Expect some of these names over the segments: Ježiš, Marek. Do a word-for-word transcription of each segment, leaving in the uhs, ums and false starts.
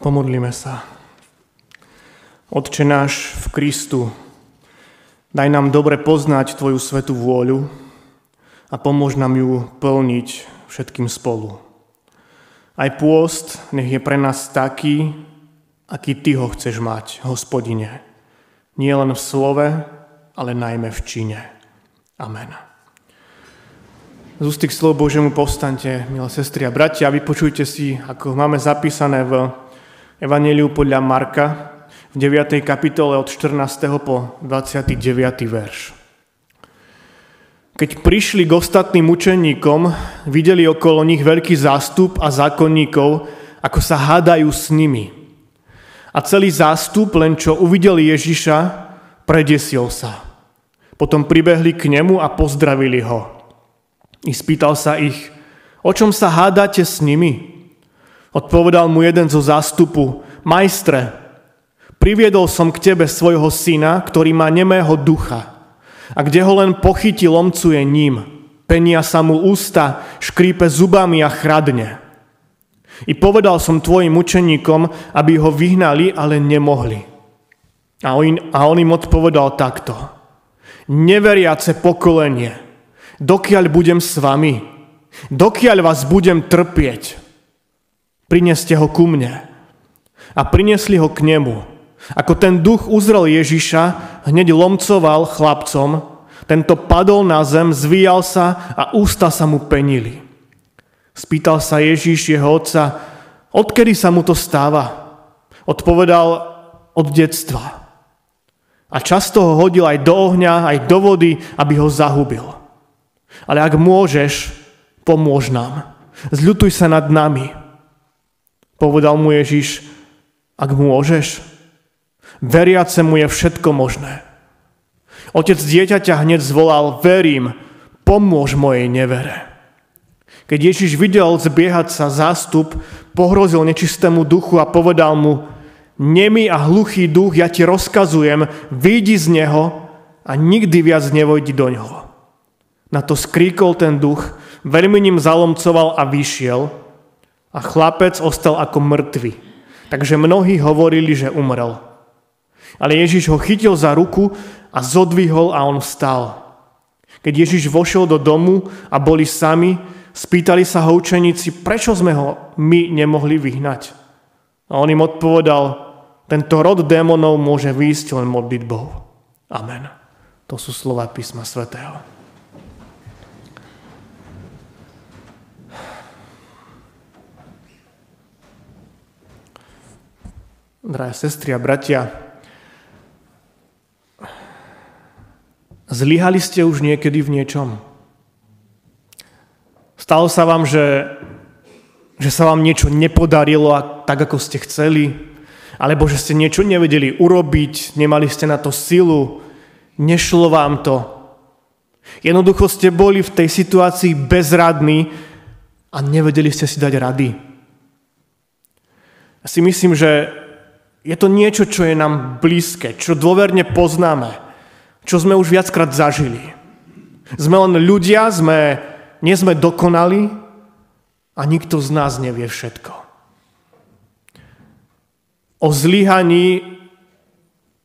Pomodlíme sa. Otče náš v Kristu, daj nám dobre poznať Tvoju svätú vôľu a pomôž nám ju plniť všetkým spolu. Aj pôst nech je pre nás taký, aký Ty ho chceš mať, Hospodine. Nie len v slove, ale najmä v čine. Amen. Z úst k slovu Božiemu povstaňte, milé sestry a bratia, vypočujte si, ako máme zapísané v Evanjeliu podľa Marka v deviatej kapitole od štrnásteho po dvadsiaty deviaty verš. Keď prišli k ostatným učeníkom, videli okolo nich veľký zástup a zákonníkov, ako sa hádajú s nimi. A celý zástup, len čo uvideli Ježiša, predesil sa. Potom pribehli k nemu a pozdravili ho. I spýtal sa ich, o čom sa hádate s nimi? Odpovedal mu jeden zo zástupu, majstre, priviedol som k tebe svojho syna, ktorý má nemého ducha. A kde ho len pochytí, lomcuje ním. Penia sa mu ústa, škrípe zubami a chradne. I povedal som tvojim učeníkom, aby ho vyhnali, ale nemohli. A on, a on im odpovedal takto. Neveriace pokolenie, dokiaľ budem s vami, dokiaľ vás budem trpieť, prineste ho ku mne. A priniesli ho k nemu. Ako ten duch uzrel Ježiša, hneď lomcoval chlapcom, tento padol na zem, zvíjal sa a ústa sa mu penili. Spýtal sa Ježiš jeho otca, odkedy sa mu to stáva? Odpovedal, od detstva. A často ho hodil aj do ohňa, aj do vody, aby ho zahubil. Ale ak môžeš, pomôž nám. Zľutuj sa nad nami. Povedal mu Ježiš, ak môžeš, veriacemu je všetko možné. Otec dieťaťa hneď zvolal, verím, pomôž mojej nevere. Keď Ježiš videl zbiehať sa zástup, pohrozil nečistému duchu a povedal mu, nemý a hluchý duch, ja ti rozkazujem, vyjdi z neho a nikdy viac nevojdi do neho. Na to skríkol ten duch, veľmi ním zalomcoval a vyšiel a chlapec ostal ako mŕtvy, takže mnohí hovorili, že umrel. Ale Ježiš ho chytil za ruku a zodvihol a on vstal. Keď Ježiš vošiel do domu a boli sami, spýtali sa ho učeníci, prečo sme ho my nemohli vyhnať. A on im odpovedal, tento rod démonov môže výjsť len modlitbou. Amen. To sú slová písma svätého. Drahé sestry a bratia, zlyhali ste už niekedy v niečom? Stalo sa vám, že, že sa vám niečo nepodarilo a tak, ako ste chceli? Alebo že ste niečo nevedeli urobiť, nemali ste na to silu, nešlo vám to? Jednoducho ste boli v tej situácii bezradní a nevedeli ste si dať rady. Ja si myslím, že je to niečo, čo je nám blízke, čo dôverne poznáme, čo sme už viackrát zažili. Sme len ľudia, sme, nie sme dokonali a nikto z nás nevie všetko. O zlyhaní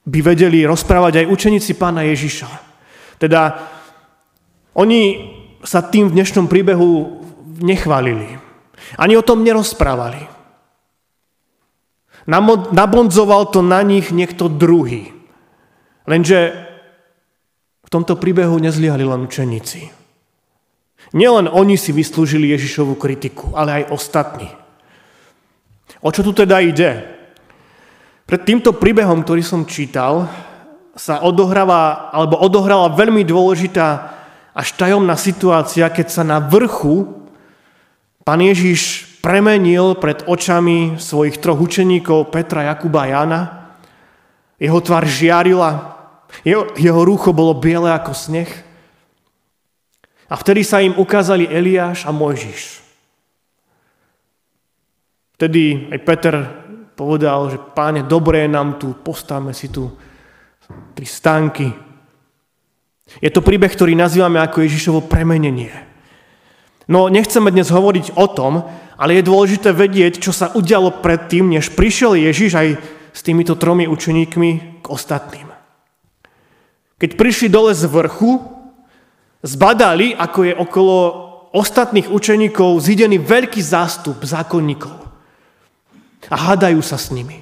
by vedeli rozprávať aj učeníci pána Ježiša. Teda oni sa tým v dnešnom príbehu nechválili. Ani o tom nerozprávali. Nabonzoval to na nich niekto druhý. Lenže v tomto príbehu nezlyhali len učeníci. Nielen oni si vyslúžili Ježišovu kritiku, ale aj ostatní. O čo tu teda ide? Pred týmto príbehom, ktorý som čítal, sa odohráva, alebo odohrala veľmi dôležitá až tajomná situácia, keď sa na vrchu Pán Ježiš premenil pred očami svojich troch učeníkov Petra, Jakuba a Jána. Jeho tvár žiarila, jeho, jeho rúcho bolo biele ako sneh. A vtedy sa im ukázali Eliáš a Mojžiš. Vtedy aj Peter povedal, že Páne, dobré nám tu, postavme si tu tri stánky. Je to príbeh, ktorý nazývame ako Ježišovo premenenie. No nechceme dnes hovoriť o tom, ale je dôležité vedieť, čo sa udialo predtým, než prišiel Ježiš aj s týmito tromi učeníkmi k ostatným. Keď prišli dole z vrchu, zbadali, ako je okolo ostatných učeníkov zidený veľký zástup zákonníkov a hádajú sa s nimi.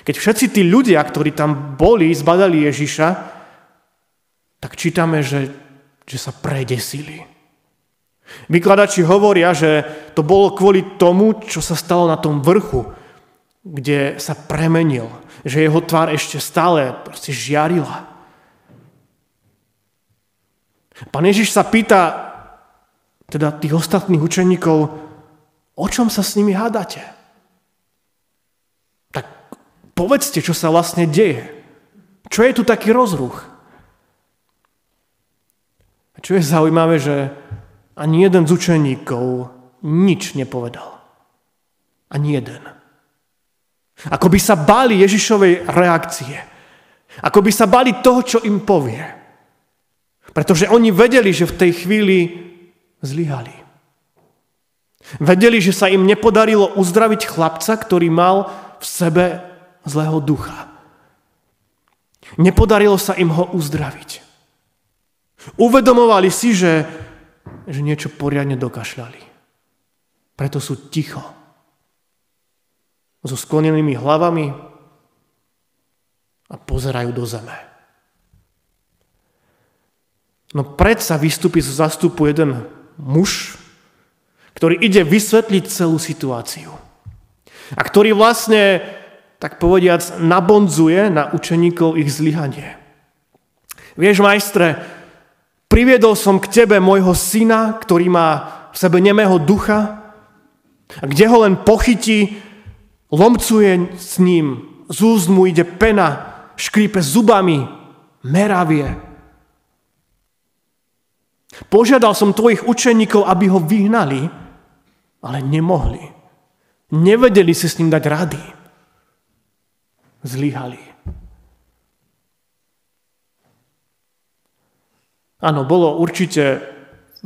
Keď všetci tí ľudia, ktorí tam boli, zbadali Ježiša, tak čítame, že, že sa predesili. Vykladači hovoria, že to bolo kvôli tomu, čo sa stalo na tom vrchu, kde sa premenil, že jeho tvár ešte stále proste žiarila. Pán Ježiš sa pýta teda tých ostatných učeníkov, o čom sa s nimi hádate? Tak povedzte, čo sa vlastne deje. Čo je tu taký rozruch? A čo je zaujímavé, že ani jeden z učeníkov nič nepovedal. Ani jeden. Ako by sa báli Ježišovej reakcie. Ako by sa báli toho, čo im povie. Pretože oni vedeli, že v tej chvíli zlyhali. Vedeli, že sa im nepodarilo uzdraviť chlapca, ktorý mal v sebe zlého ducha. Nepodarilo sa im ho uzdraviť. Uvedomovali si, že, že niečo poriadne dokašľali. Preto sú ticho. So sklonenými hlavami a pozerajú do zeme. No predsa vystúpi zo zástupu jeden muž, ktorý ide vysvetliť celú situáciu a ktorý vlastne, tak povediac, nabondzuje na učeníkov ich zlyhanie. Vieš, majstre, priviedol som k tebe môjho syna, ktorý má v sebe nemého ducha, a kde ho len pochytí, lomcuje s ním, z úst mu ide pena, škrípe zubami, meravie. Požiadal som tvojich učeníkov, aby ho vyhnali, ale nemohli. Nevedeli si s ním dať rady. Zlyhali. Áno, bolo určite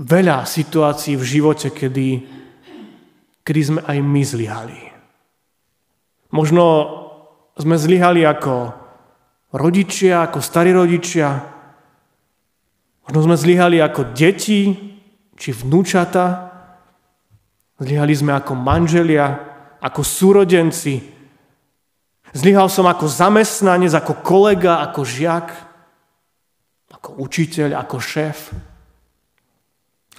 veľa situácií v živote, kedy, kedy sme aj my zlyhali. Možno sme zlyhali ako rodičia, ako starí rodičia. Možno sme zlyhali ako deti či vnúčata. Zlyhali sme ako manželia, ako súrodenci. Zlyhal som ako zamestnanec, ako kolega, ako žiak, ako učiteľ, ako šéf.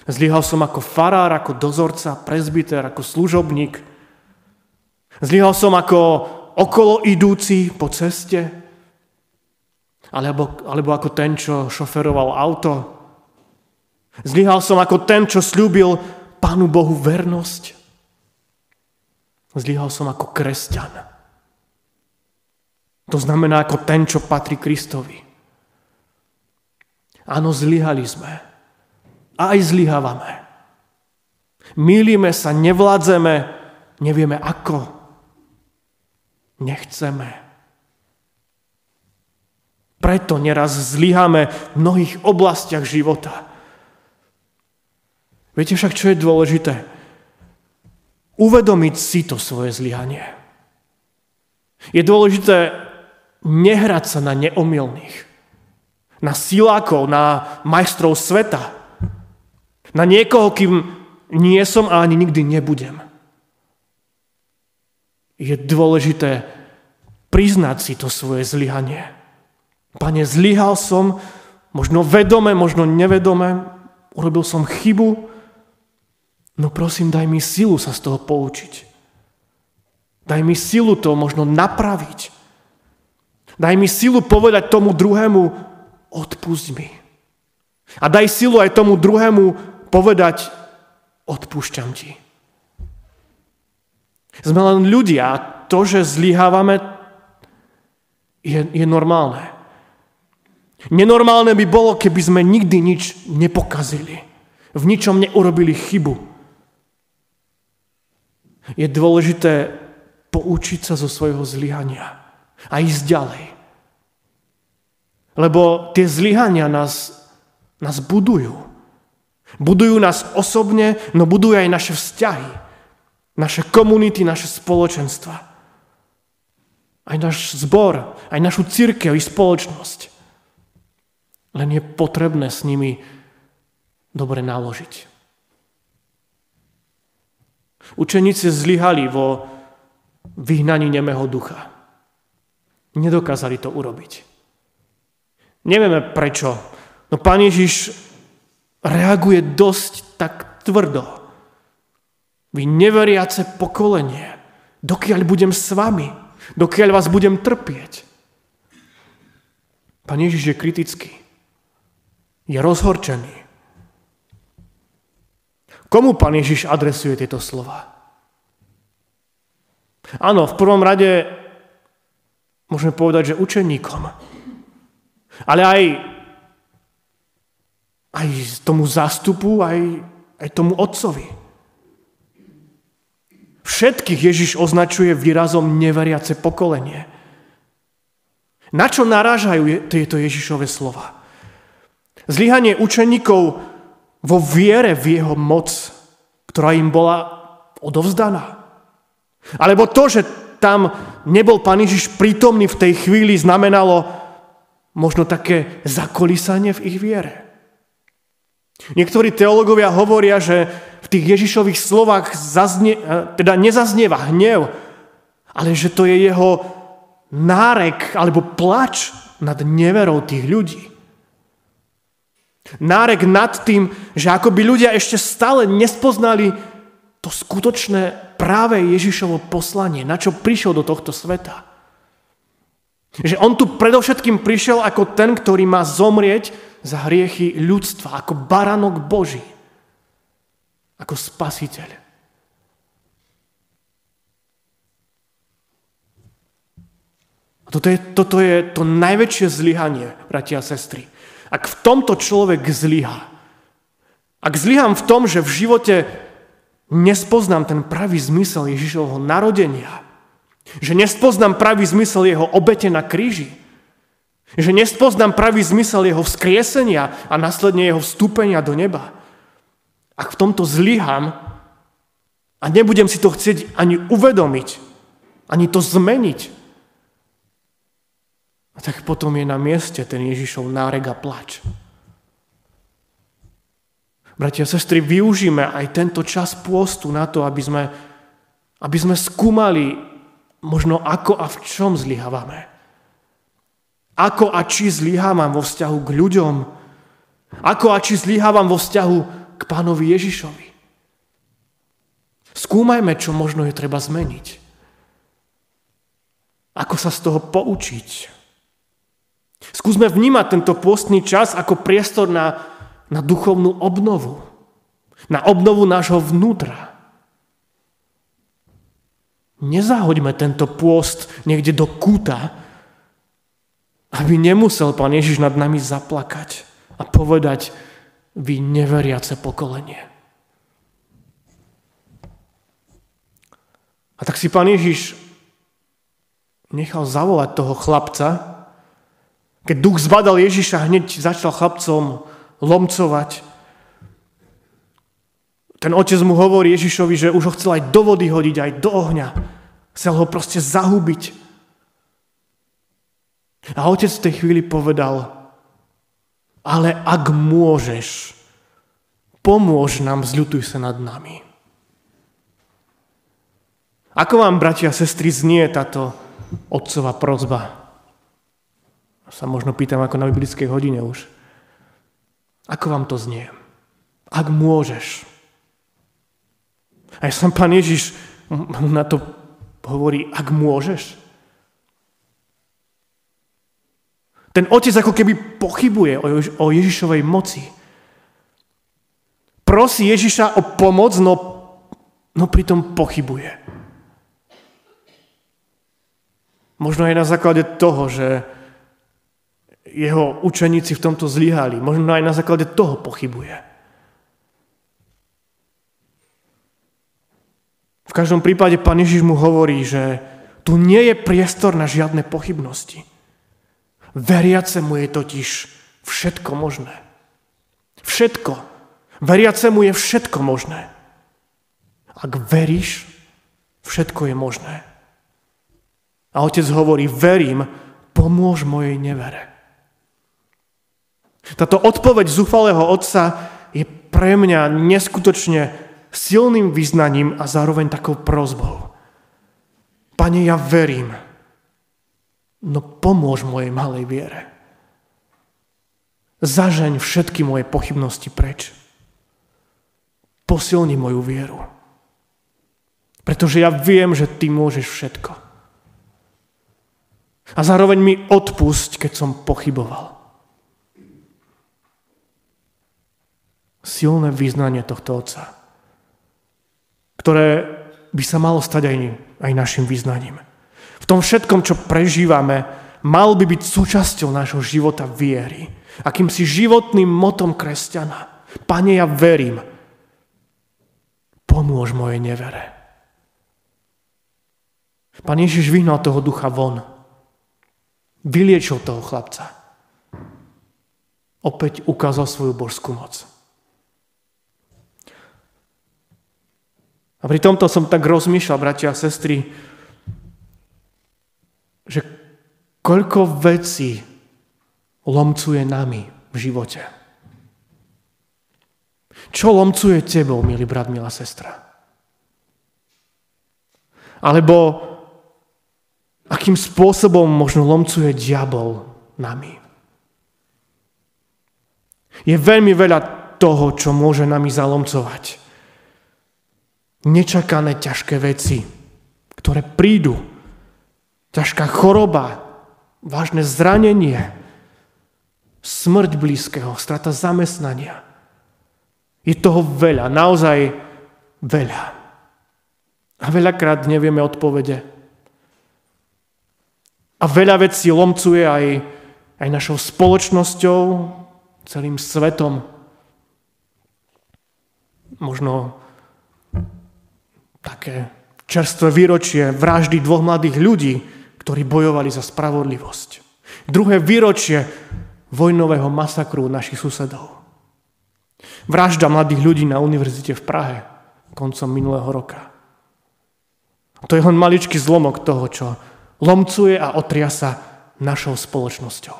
Zlyhal som ako farár, ako dozorca, prezbyter, ako služobník. Zlyhal som ako okoloidúci po ceste, alebo, alebo ako ten, čo šoferoval auto. Zlyhal som ako ten, čo sľúbil Pánu Bohu vernosť. Zlyhal som ako kresťan. To znamená ako ten, čo patrí Kristovi. Áno, zlyhali sme. A aj zlyhávame. Mýlime sa, nevládzeme, nevieme ako. Nechceme. Preto neraz zlyháme v mnohých oblastiach života. Viete však, čo je dôležité? Uvedomiť si to svoje zlyhanie. Je dôležité nehrať sa na neomylných, na silákov, na majstrov sveta, na niekoho, kým nie som a ani nikdy nebudem. Je dôležité priznať si to svoje zlyhanie. Pane, zlyhal som, možno vedome, možno nevedome, urobil som chybu, no prosím, daj mi silu sa z toho poučiť. Daj mi silu to možno napraviť. Daj mi silu povedať tomu druhému, odpusť mi. A daj silu aj tomu druhému povedať, odpúšťam ti. Sme len ľudia a to, že zlyhávame, je, je normálne. Nenormálne by bolo, keby sme nikdy nič nepokazili. V ničom neurobili chybu. Je dôležité poučiť sa zo svojho zlyhania a ísť ďalej. Lebo tie zlyhania nás, nás budujú. Budujú nás osobne, no budujú aj naše vzťahy, naše komunity, naše spoločenstva. Aj náš zbor, aj našu cirkev, aj spoločnosť. Len je potrebné s nimi dobre naložiť. Učeníci zlyhali vo vyhnaní nemého ducha. Nedokázali to urobiť. Nevieme prečo, no Pán Ježiš reaguje dosť tak tvrdo. Vy neveriace pokolenie, dokiaľ budem s vami, dokiaľ vás budem trpieť. Pán Ježiš je kritický, je rozhorčený. Komu Pán Ježiš adresuje tieto slova? Áno, v prvom rade môžeme povedať, že učeníkom. Ale aj, aj tomu zástupu, aj, aj tomu otcovi. Všetkých Ježiš označuje výrazom neveriace pokolenie. Na čo narážajú tieto Ježišove slova? Zlyhanie učeníkov vo viere v jeho moc, ktorá im bola odovzdaná. Alebo to, že tam nebol Pán Ježiš prítomný v tej chvíli, znamenalo možno také zakolísanie v ich viere. Niektorí teológovia hovoria, že v tých Ježišových slovách zaznie, teda nezaznieva hnev, ale že to je jeho nárek alebo plač nad neverou tých ľudí. Nárek nad tým, že akoby ľudia ešte stále nespoznali to skutočné práve Ježišovo poslanie, na čo prišiel do tohto sveta. Že on tu predovšetkým prišiel ako ten, ktorý má zomrieť za hriechy ľudstva, ako baránok Boží, ako spasiteľ. A toto je, toto je to najväčšie zlyhanie, bratia a sestry. Ak v tomto človek zlyhá, ak zlyhám v tom, že v živote nespoznám ten pravý zmysel Ježišovho narodenia, že nespoznám pravý zmysel jeho obete na kríži, že nespoznám pravý zmysel jeho vzkriesenia a následne jeho vstúpenia do neba, ak v tomto zlyhám a nebudem si to chcieť ani uvedomiť, ani to zmeniť, a tak potom je na mieste ten Ježišov nárek a plač. Bratia a sestry, využíme aj tento čas pôstu na to, aby sme, aby sme skúmali možno ako a v čom zlyhávame. Ako a či zlyhávam vo vzťahu k ľuďom. Ako a či zlyhávam vo vzťahu k Pánovi Ježišovi. Skúmajme, čo možno je treba zmeniť. Ako sa z toho poučiť. Skúsme vnímať tento pôstny čas ako priestor na, na duchovnú obnovu. Na obnovu nášho vnútra. Nezahoďme tento pôst niekde do kúta, aby nemusel Pán Ježiš nad nami zaplakať a povedať, vy neveriace pokolenie. A tak si Pán Ježiš nechal zavolať toho chlapca. Keď duch zbadal Ježiša, hneď začal chlapcom lomcovať. Ten otec mu hovorí Ježišovi, že už ho chcel aj do vody hodiť, aj do ohňa. Chcel ho proste zahubiť. A otec v tej chvíli povedal, ale ak môžeš, pomôž nám, zľutuj sa nad nami. Ako vám, bratia a sestry, znie táto otcova prosba? Sa možno pýtam ako na biblickej hodine už. Ako vám to znie? Ak môžeš. Aj sám Pán Ježiš na to hovorí, ak môžeš. Ten otec ako keby pochybuje o Ježišovej moci. Prosí Ježiša o pomoc, no, no pritom pochybuje. Možno aj na základe toho, že jeho učeníci v tomto zlyhali. Možno aj na základe toho pochybuje. V každom prípade Pán Ježiš mu hovorí, že tu nie je priestor na žiadne pochybnosti. Veriacemu je totiž všetko možné. Všetko. Veriacemu je všetko možné. Ak veríš, všetko je možné. A otec hovorí, verím, pomôž mojej nevere. Táto odpoveď zúfalého otca je pre mňa neskutočne silným vyznaním a zároveň takou prosbou. Pane, ja verím, no pomôž mojej malej viere. Zažeň všetky moje pochybnosti preč. Posilni moju vieru. Pretože ja viem, že ty môžeš všetko. A zároveň mi odpusť, keď som pochyboval. Silné vyznanie tohto otca, ktoré by sa malo stať aj, aj našim vyznaním. V tom všetkom, čo prežívame, mal by byť súčasťou nášho života viery. Akýmsi životným motom kresťana. Pane, ja verím. Pomôž mojej nevere. Pán Ježiš vyhnal toho ducha von. Vyliečil toho chlapca. Opäť ukázal svoju božskú moc. A pri tomto som tak rozmýšľal, bratia a sestry, že koľko vecí lomcuje nami v živote. Čo lomcuje tebou, milý brat, milá sestra? Alebo akým spôsobom možno lomcuje diabol nami? Je veľmi veľa toho, čo môže nami zalomcovať. Nečakané ťažké veci, ktoré prídu. Ťažká choroba, vážne zranenie, smrť blízkeho, strata zamestnania. Je toho veľa, naozaj veľa. A veľakrát nevieme odpovede. A veľa vecí lomcuje aj, aj našou spoločnosťou, celým svetom. Možno také čerstvé výročie vraždy dvoch mladých ľudí, ktorí bojovali za spravodlivosť. Druhé výročie vojnového masakru našich susedov. Vražda mladých ľudí na univerzite v Prahe koncom minulého roka. To je len maličký zlomok toho, čo lomcuje a otria sa našou spoločnosťou.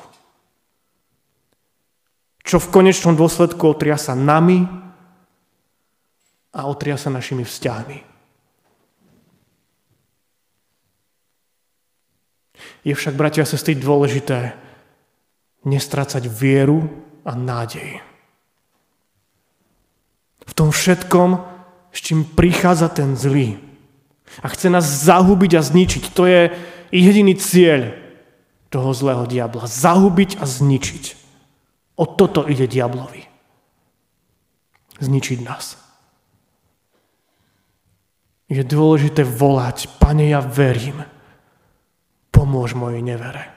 Čo v konečnom dôsledku otria sa nami a otria sa našimi vzťahmi. Je však, bratia a sestry, dôležité nestrácať vieru a nádej. V tom všetkom, s čím prichádza ten zlý a chce nás zahubiť a zničiť, to je jediný cieľ toho zlého diabla. Zahubiť a zničiť. O toto ide diablovi. Zničiť nás. Je dôležité volať, Pane, ja verím, pomôž mojej nevere.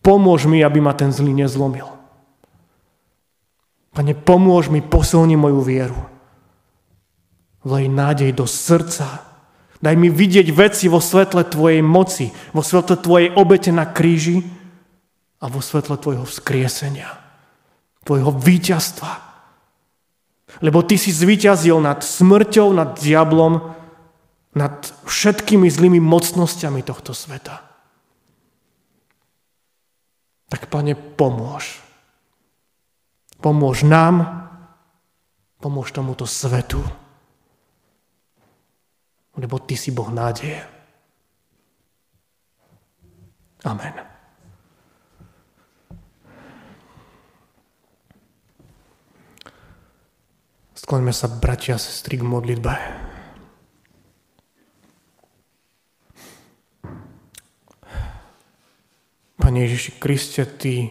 Pomôž mi, aby ma ten zlý nezlomil. Pane, pomôž mi, posilni moju vieru. Vlej nádej do srdca. Daj mi vidieť veci vo svetle tvojej moci, vo svetle tvojej obete na kríži a vo svetle tvojho vzkriesenia, tvojho víťazstva. Lebo ty si zvíťazil nad smrťou, nad diablom, nad všetkými zlými mocnosťami tohto sveta. Tak, Pane, pomôž. Pomôž nám, pomôž tomuto svetu. Lebo ty si Boh nádeje. Amen. Skloňme sa, bratia a sestry, k modlitbe. Pane Ježiši Kriste, ty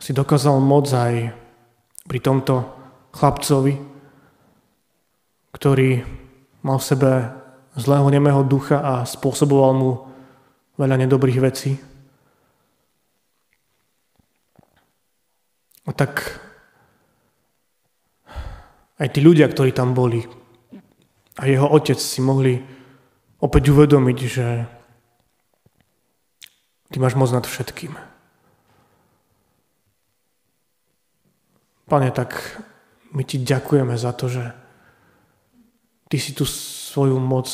si dokázal moc aj pri tomto chlapcovi, ktorý mal v sebe zlého nemého ducha a spôsoboval mu veľa nedobrých vecí. A tak aj tí ľudia, ktorí tam boli, a jeho otec si mohli opäť uvedomiť, že ty máš moc nad všetkým. Pane, tak my ti ďakujeme za to, že ty si tu svoju moc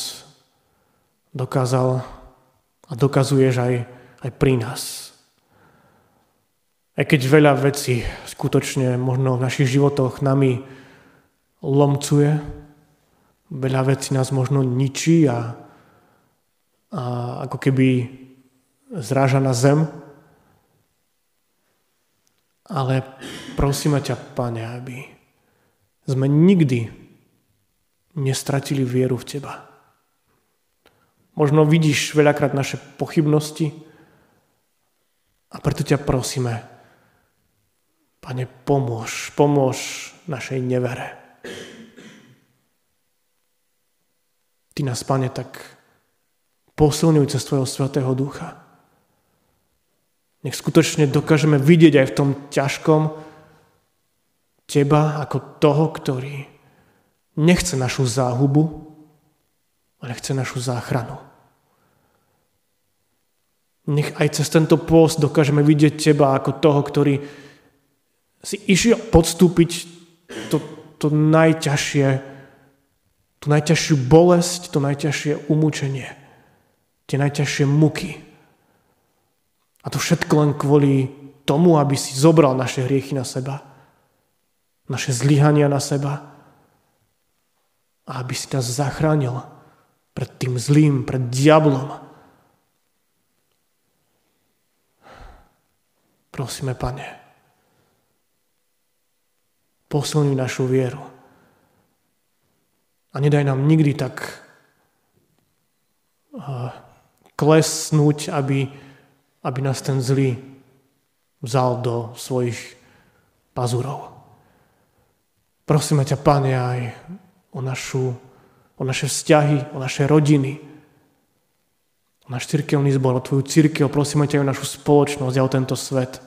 dokázal a dokazuješ aj, aj pri nás. Aj keď veľa vecí skutočne možno v našich životoch nami lomcuje, veľa vecí nás možno ničí a, a ako keby zráža na zem. Ale prosíme ťa, Pane, aby sme nikdy nestratili vieru v teba. Možno vidíš veľakrát naše pochybnosti a preto ťa prosíme, Pane, pomôž, pomôž našej nevere. Ty nás, Pane, tak posilňuj cez tvojho svätého ducha. Nech skutočne dokážeme vidieť aj v tom ťažkom teba ako toho, ktorý nechce našu záhubu, ale chce našu záchranu. Nech aj cez tento pôst dokážeme vidieť teba ako toho, ktorý si išiel podstúpiť to, to najťažšie, tú najťažšiu bolesť, to najťažšie umúčenie, tie najťažšie muky. A to všetko len kvôli tomu, aby si zobral naše hriechy na seba, naše zlyhania na seba, a aby si nás zachránil pred tým zlým, pred diablom. Prosíme, Pane, posilňuj našu vieru a nedaj nám nikdy tak klesnúť, aby, aby nás ten zlý vzal do svojich pazúrov. Prosíme ťa, Pane, aj o, našu, o naše vzťahy, o naše rodiny, o náš cirkevný zbor, o tvoju cirkev. Prosíme ťa o našu spoločnosť a o tento svet.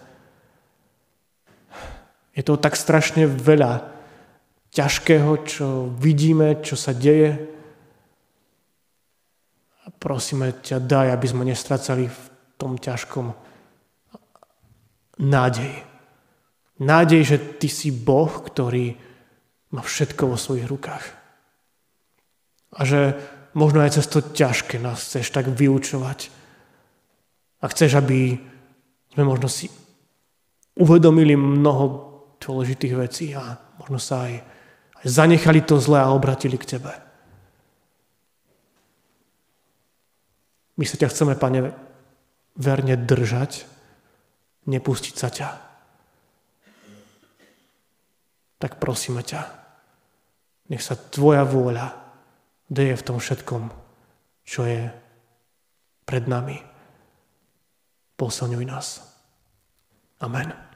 Je toho tak strašne veľa ťažkého, čo vidíme, čo sa deje. A prosíme ťa, daj, aby sme nestracali v tom ťažkom nádej. Nádej, že ty si Boh, ktorý má všetko vo svojich rukách. A že možno aj cez to ťažké nás chceš tak vyučovať. A chceš, aby sme možno si uvedomili mnoho dôležitých vecí a možno sa aj, aj zanechali to zlé a obratili k tebe. My sa ťa chceme, Pane, verne držať, nepustiť sa ťa. Tak prosíme ťa, nech sa tvoja vôľa deje v tom všetkom, čo je pred nami. Posilňuj nás. Amen.